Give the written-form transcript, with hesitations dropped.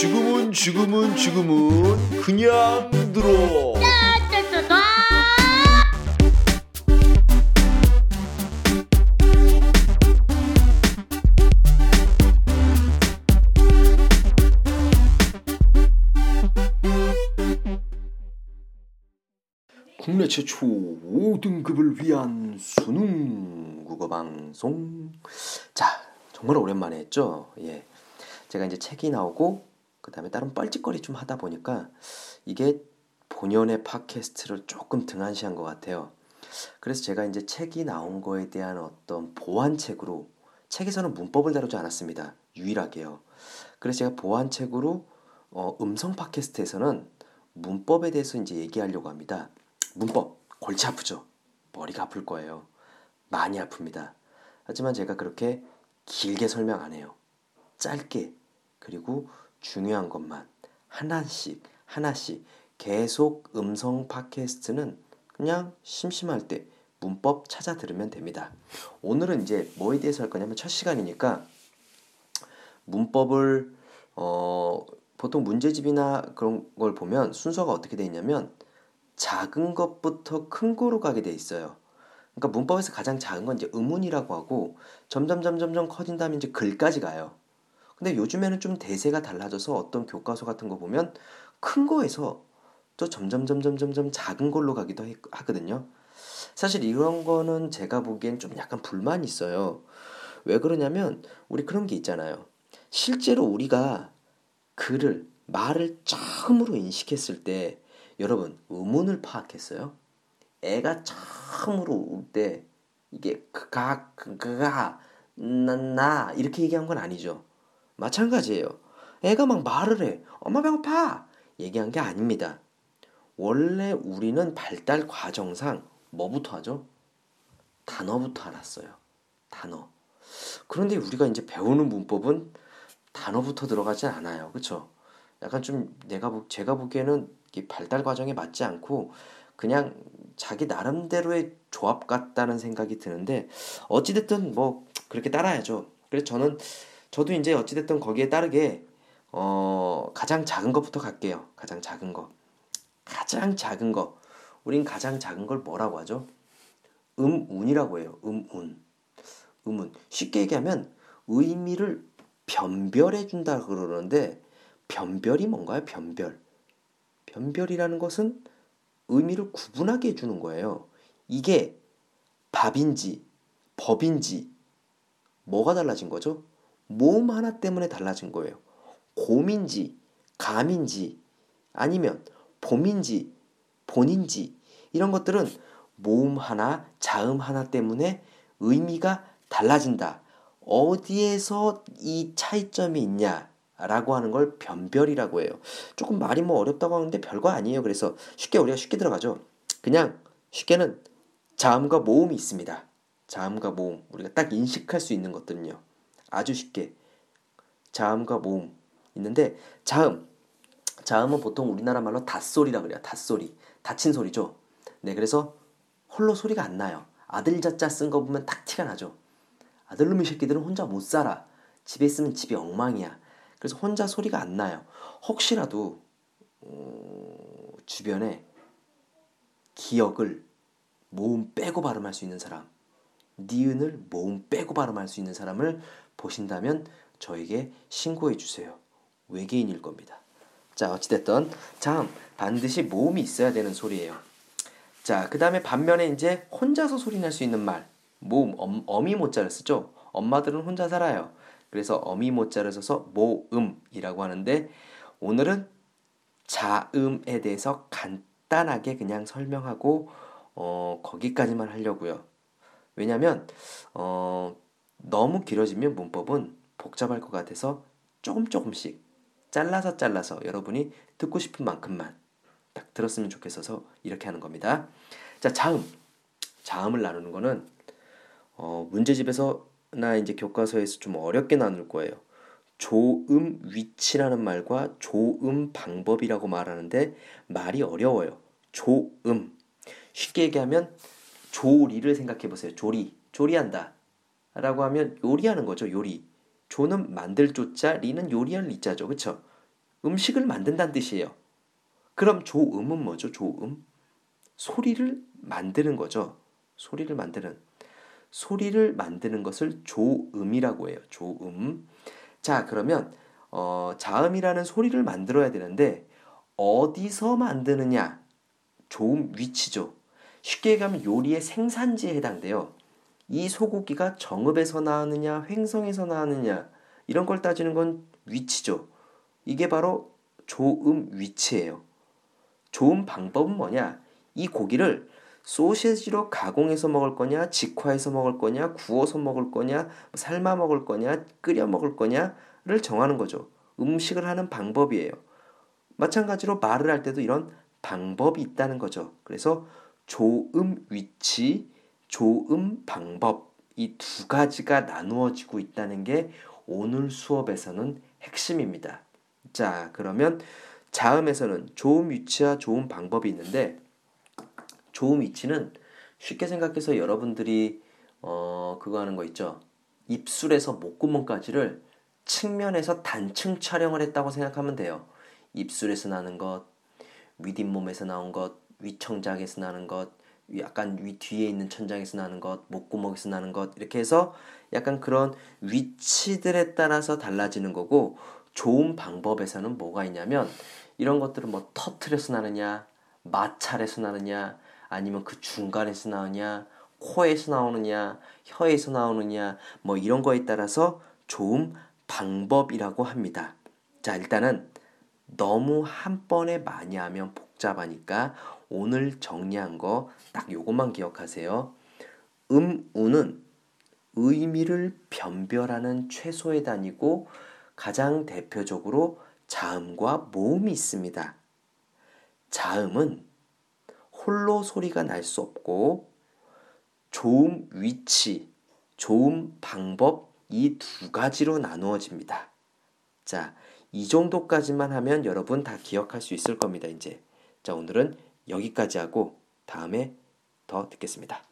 지금은 그냥 들어. 국내 최초 5등급을 위한 수능 국어 방송. 자, 정말 오랜만에 했죠. 예, 제가 이제 책이 나오고 그 다음에 다른 뻘짓거리 좀 하다 보니까 이게 본연의 팟캐스트를 조금 등한시한 것 같아요. 그래서 제가 이제 책이 나온 거에 대한 어떤 보완책으로, 책에서는 문법을 다루지 않았습니다. 유일하게요. 그래서 제가 보완책으로 음성 팟캐스트에서는 문법에 대해서 이제 얘기하려고 합니다. 문법, 골치 아프죠? 머리가 아플 거예요. 많이 아픕니다. 하지만 제가 그렇게 길게 설명 안 해요. 짧게, 그리고 중요한 것만 하나씩 계속. 음성 팟캐스트는 그냥 심심할 때 문법 찾아 들으면 됩니다. 오늘은 이제 뭐에 대해서 할 거냐면, 첫 시간이니까 문법을 보통 문제집이나 그런 걸 보면 순서가 어떻게 돼 있냐면 작은 것부터 큰 거로 가게 돼 있어요. 그러니까 문법에서 가장 작은 건 이제 음운이라고 하고, 점점 커진 다음에 이제 글까지 가요. 근데 요즘에는 좀 대세가 달라져서 어떤 교과서 같은 거 보면 큰 거에서 또 점점 작은 걸로 가기도 하거든요. 사실 이런 거는 제가 보기엔 좀 약간 불만이 있어요. 왜 그러냐면 우리 그런 게 있잖아요. 실제로 우리가 글을, 말을 처음으로 인식했을 때 여러분 음운을 파악했어요? 애가 처음으로 울 때 이게 그가 나 이렇게 얘기한 건 아니죠. 마찬가지예요. 애가 막 말을 해. 엄마 배고파! 얘기한 게 아닙니다. 원래 우리는 발달 과정상 뭐부터 하죠? 단어부터 알았어요. 단어. 그런데 우리가 이제 배우는 문법은 단어부터 들어가지 않아요. 그렇죠? 약간 좀 제가 보기에는 발달 과정에 맞지 않고 그냥 자기 나름대로의 조합 같다는 생각이 드는데, 어찌됐든 뭐 그렇게 따라야죠. 그래서 저도 이제 어찌됐든 거기에 따르게 가장 작은 것부터 갈게요. 가장 작은 거. 우린 가장 작은 걸 뭐라고 하죠? 음운이라고 해요. 음운. 쉽게 얘기하면 의미를 변별해 준다 그러는데, 변별이 뭔가요? 변별이라는 것은 의미를 구분하게 해주는 거예요. 이게 밥인지 법인지 뭐가 달라진 거죠? 모음 하나 때문에 달라진 거예요. 곰인지 감인지 아니면 봄인지 본인지, 이런 것들은 모음 하나, 자음 하나 때문에 의미가 달라진다. 어디에서 이 차이점이 있냐라고 하는 걸 변별이라고 해요. 조금 말이 어렵다고 하는데 별거 아니에요. 그래서 우리가 쉽게 들어가죠. 그냥 쉽게는 자음과 모음이 있습니다. 자음과 모음, 우리가 딱 인식할 수 있는 것들은요. 아주 쉽게 자음과 모음 있는데, 자음은 보통 우리나라 말로 닷소리라 그래요. 닷소리, 닫힌 소리죠. 네, 그래서 홀로 소리가 안 나요. 아들 자자 쓴 거 보면 딱 티가 나죠. 아들놈의 새끼들은 혼자 못 살아. 집에 있으면 집이 엉망이야. 그래서 혼자 소리가 안 나요. 혹시라도 주변에 기역을 모음 빼고 발음할 수 있는 사람, 니은을 모음 빼고 발음할 수 있는 사람을 보신다면 저에게 신고해 주세요. 외계인일 겁니다. 자, 어찌됐든 자음, 반드시 모음이 있어야 되는 소리예요. 자, 그 다음에 반면에 이제 혼자서 소리 날 수 있는 말, 모음, 어미 모자를 쓰죠. 엄마들은 혼자 살아요. 그래서 어미 모자를 써서 모음이라고 하는데, 오늘은 자음에 대해서 간단하게 그냥 설명하고 거기까지만 하려고요. 왜냐면 너무 길어지면 문법은 복잡할 것 같아서 조금씩 잘라서 여러분이 듣고 싶은 만큼만 딱 들었으면 좋겠어서 이렇게 하는 겁니다. 자, 자음을 나누는 거는 문제집에서나 이제 교과서에서 좀 어렵게 나눌 거예요. 조음 위치라는 말과 조음 방법이라고 말하는데 말이 어려워요. 조음, 쉽게 얘기하면 조리를 생각해보세요. 조리한다 라고 하면 요리하는 거죠. 요리. 조는 만들 조자, 리는 요리할 리자죠. 그쵸? 음식을 만든다는 뜻이에요. 그럼 조음은 뭐죠? 조음? 소리를 만드는 거죠. 소리를 만드는 것을 조음이라고 해요. 조음. 자, 그러면 자음이라는 소리를 만들어야 되는데 어디서 만드느냐? 조음 위치죠. 쉽게 얘기하면 요리의 생산지에 해당돼요. 이 소고기가 정읍에서 나왔느냐, 횡성에서 나왔느냐 이런 걸 따지는 건 위치죠. 이게 바로 조음 위치예요. 조음 방법은 뭐냐? 이 고기를 소시지로 가공해서 먹을 거냐, 직화해서 먹을 거냐, 구워서 먹을 거냐, 삶아 먹을 거냐, 끓여 먹을 거냐를 정하는 거죠. 음식을 하는 방법이에요. 마찬가지로 말을 할 때도 이런 방법이 있다는 거죠. 그래서 조음 위치, 조음 방법 이 두 가지가 나누어지고 있다는 게 오늘 수업에서는 핵심입니다. 자, 그러면 자음에서는 조음 위치와 조음 방법이 있는데 조음 위치는 쉽게 생각해서 여러분들이 그거 하는 거 있죠. 입술에서 목구멍까지를 측면에서 단층 촬영을 했다고 생각하면 돼요. 입술에서 나는 것, 윗잇몸에서 나온 것, 위청장에서 나는 것, 약간 위 뒤에 있는 천장에서 나는 것, 목구멍에서 나는 것 이렇게 해서 약간 그런 위치들에 따라서 달라지는 거고 조음 방법에서는 뭐가 있냐면 이런 것들은 뭐 터틀에서 나느냐, 마찰에서 나느냐, 아니면 그 중간에서 나오냐, 코에서 나오느냐, 혀에서 나오느냐 뭐 이런 거에 따라서 조음 방법이라고 합니다. 자, 일단은 너무 한 번에 많이 하면 복잡하니까 오늘 정리한 거 딱 요것만 기억하세요. 음우는 의미를 변별하는 최소의 단위고 가장 대표적으로 자음과 모음이 있습니다. 자음은 홀로 소리가 날 수 없고 조음 위치, 조음 방법 이 두 가지로 나누어집니다. 자, 이 정도까지만 하면 여러분 다 기억할 수 있을 겁니다. 이제 자, 오늘은 여기까지 하고 다음에 더 듣겠습니다.